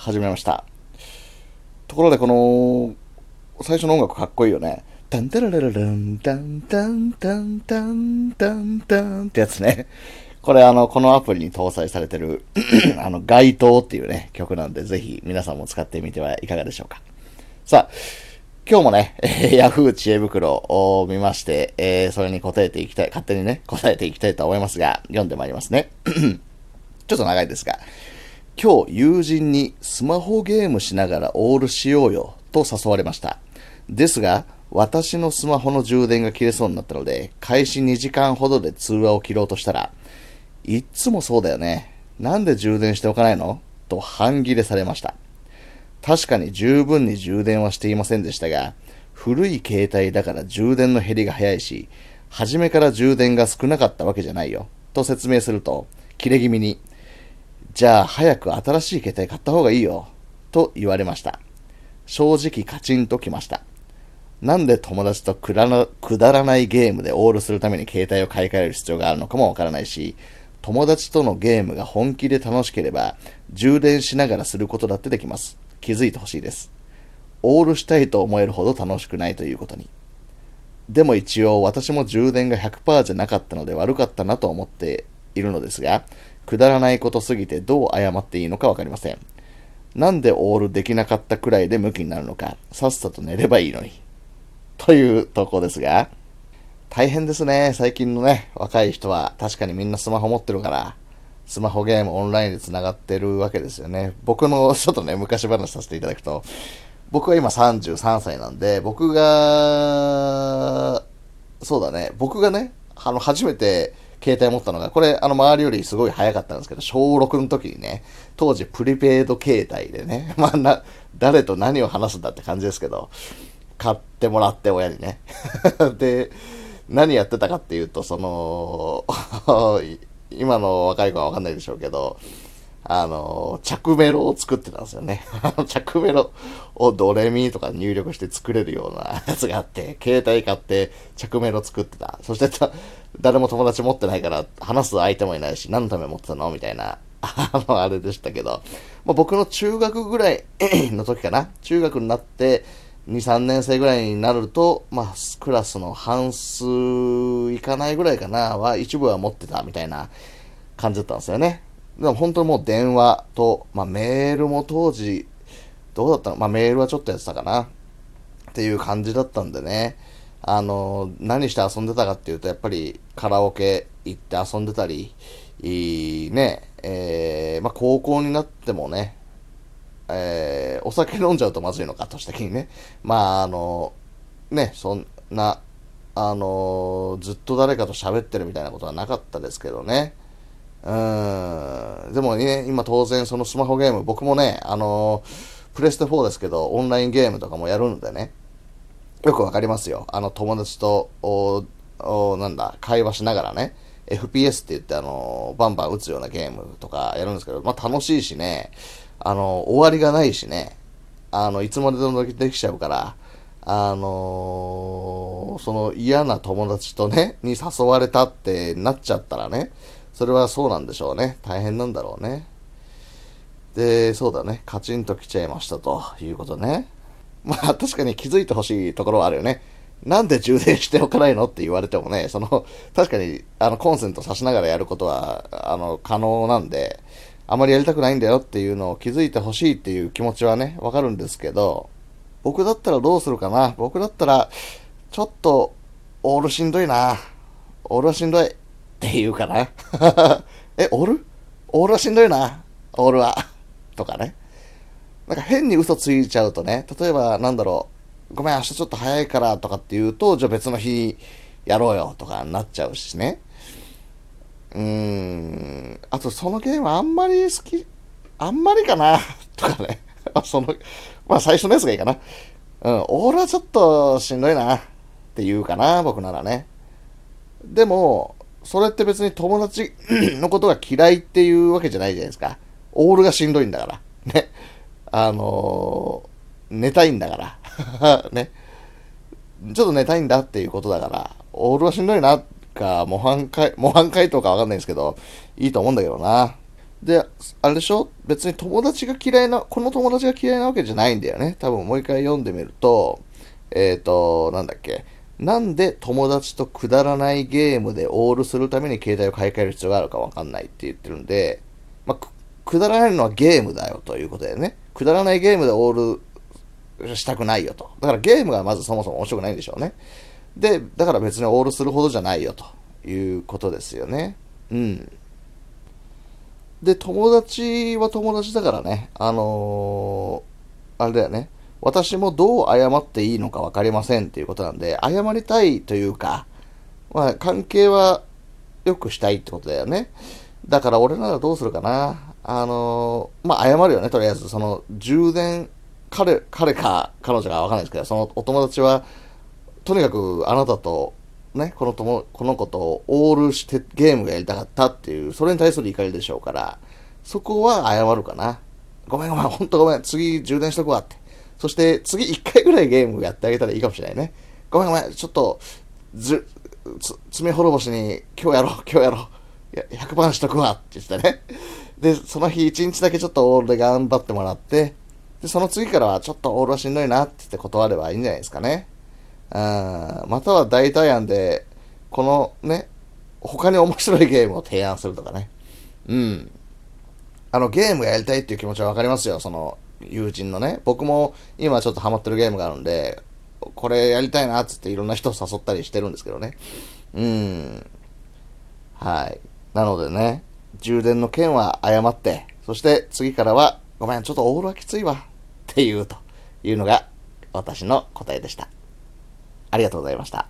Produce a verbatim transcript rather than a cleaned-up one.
始めました。ところでこの最初の音楽かっこいいよね。タンタラララランタンタンタンタンタンタンってやつね。これあのこのアプリに搭載されてるあの街灯っていうね曲なんで、ぜひ皆さんも使ってみてはいかがでしょうか。さあ今日もね、えー、Yahoo 知恵袋を見まして、えー、それに答えていきたい、勝手にね答えていきたいと思いますが、読んでまいりますね。ちょっと長いですが、今日友人にスマホゲームしながらオールしようよと誘われました。ですが私のスマホの充電が切れそうになったので、開始にじかんほどで通話を切ろうとしたら、いっつもそうだよね。なんで充電しておかないのと半切れされました。確かに十分に充電はしていませんでしたが、古い携帯だから充電の減りが早いし、初めから充電が少なかったわけじゃないよと説明すると、切れ気味に、じゃあ早く新しい携帯買った方がいいよと言われました。正直カチンときました。なんで友達とくだら、くだらないゲームでオールするために携帯を買い替える必要があるのかもわからないし、友達とのゲームが本気で楽しければ充電しながらすることだってできます。気づいてほしいです。オールしたいと思えるほど楽しくないということに。でも一応私も充電が ひゃくパーセント じゃなかったので悪かったなと思っているのですが、くだらないことすぎてどう謝っていいのかわかりません。なんでオールできなかったくらいでムキになるのか、さっさと寝ればいいのに。という投稿ですが、大変ですね。最近のね、若い人は確かにみんなスマホ持ってるから、スマホゲームオンラインで繋がってるわけですよね。僕のちょっとね、昔話させていただくと、僕は今さんじゅうさんさいなんで、僕が、そうだね、僕がね、あの、初めて携帯持ったのが、これ、あの、周りよりすごい早かったんですけど、しょうろくの時にね、当時プリペイド携帯でね、まあな、誰と何を話すんだって感じですけど、買ってもらって親にね。で、何やってたかっていうと、その、今の若い子はわかんないでしょうけど、あの、着メロを作ってたんですよね。着メロをドレミとか入力して作れるようなやつがあって、携帯買って着メロ作ってた。そしてた、誰も友達持ってないから話す相手もいないし、何のため持ってたのみたいな、あの、あれでしたけど、まあ、僕の中学ぐらいの時かな。中学になって、に、さんねんせいぐらいになると、まあ、クラスの半数いかないぐらいかな、は、一部は持ってたみたいな感じだったんですよね。でも本当にもう電話と、まあ、メールも当時、どうだったの?まあ、メールはちょっとやってたかなっていう感じだったんでね。あの、何して遊んでたかっていうと、やっぱりカラオケ行って遊んでたり、いいね、えー、まあ、高校になってもね、えー、お酒飲んじゃうとまずいのか、年的にね。まあ、あの、ね、そんな、あの、ずっと誰かと喋ってるみたいなことはなかったですけどね。うーん。でもね、今当然そのスマホゲーム、僕もね、あの、プレステフォーですけど、オンラインゲームとかもやるんでね、よくわかりますよ。あの、友達と、おおなんだ、会話しながらね、エフピーエス って言って、あの、バンバン撃つようなゲームとかやるんですけど、まあ楽しいしね、あの、終わりがないしね。あの、いつまででもできちゃうから、あのー、その嫌な友達とね、に誘われたってなっちゃったらね、それはそうなんでしょうね。大変なんだろうね。で、そうだね。カチンと来ちゃいましたということね。まあ、確かに気づいてほしいところはあるよね。なんで充電しておかないのって言われてもね、その、確かに、あの、コンセント差しながらやることは、あの、可能なんで、あまりやりたくないんだよっていうのを気づいてほしいっていう気持ちはね、わかるんですけど、僕だったらどうするかな。僕だったら、ちょっと、オールしんどいな。オールはしんどいって言うかな。え、オール?オールはしんどいな。オールは。とかね。なんか変に嘘ついちゃうとね、例えばなんだろう、ごめん、明日ちょっと早いからとかって言うと、じゃあ別の日やろうよとかになっちゃうしね。うーん、あとそのゲームあんまり好き、あんまりかなとかね。その、まあ最初のやつがいいかな。うん、オールはちょっとしんどいなって言うかな、僕ならね。でも、それって別に友達のことが嫌いっていうわけじゃないじゃないですか。オールがしんどいんだから。ね。あのー、寝たいんだから。ね。ちょっと寝たいんだっていうことだから、オールはしんどいな。か模範解、模範解答かわかんないですけど、いいと思うんだけどな。で、あれでしょ、別に友達が嫌いな、この友達が嫌いなわけじゃないんだよね。多分もう一回読んでみると、えっと、なんだっけ、なんで友達とくだらないゲームでオールするために携帯を買い替える必要があるかわかんないって言ってるんで、まあ、く, くだらないのはゲームだよということだよね。くだらないゲームでオールしたくないよと。だからゲームがまずそもそも面白くないんでしょうね。で、だから別にオールするほどじゃないよということですよね。うん。で、友達は友達だからね、あのー、あれだよね。私もどう謝っていいのか分かりませんっていうことなんで、謝りたいというか、まあ、関係は良くしたいってことだよね。だから俺ならどうするかな。あのー、まあ、謝るよね、とりあえず。その、充電、彼、彼か彼女か分かんないですけど、そのお友達は、とにかくあなたと、ね、このとも、この子とオールしてゲームがやりたかったっていう、それに対する怒りでしょうから、そこは謝るかな。ごめんごめん、ほんとごめん、次充電しとくわって。そして次いっかいぐらいゲームやってあげたらいいかもしれないね。ごめんごめん、ちょっと、ず、つ、罪滅ぼしに今日やろう、今日やろう。いや、ひゃくばんしとくわって言ってね。で、その日いちにちだけちょっとオールで頑張ってもらって、で、その次からはちょっとオールはしんどいなって言って断ればいいんじゃないですかね。あまたは代替案で、このね、他に面白いゲームを提案するとかね。うん。あの、ゲームやりたいっていう気持ちはわかりますよ、その、友人のね。僕も今ちょっとハマってるゲームがあるんで、これやりたいなっつっていろんな人を誘ったりしてるんですけどね。うん。はい。なのでね、充電の件は謝って、そして次からは、ごめん、ちょっとオールはきついわ。っていうというのが私の答えでした。ありがとうございました。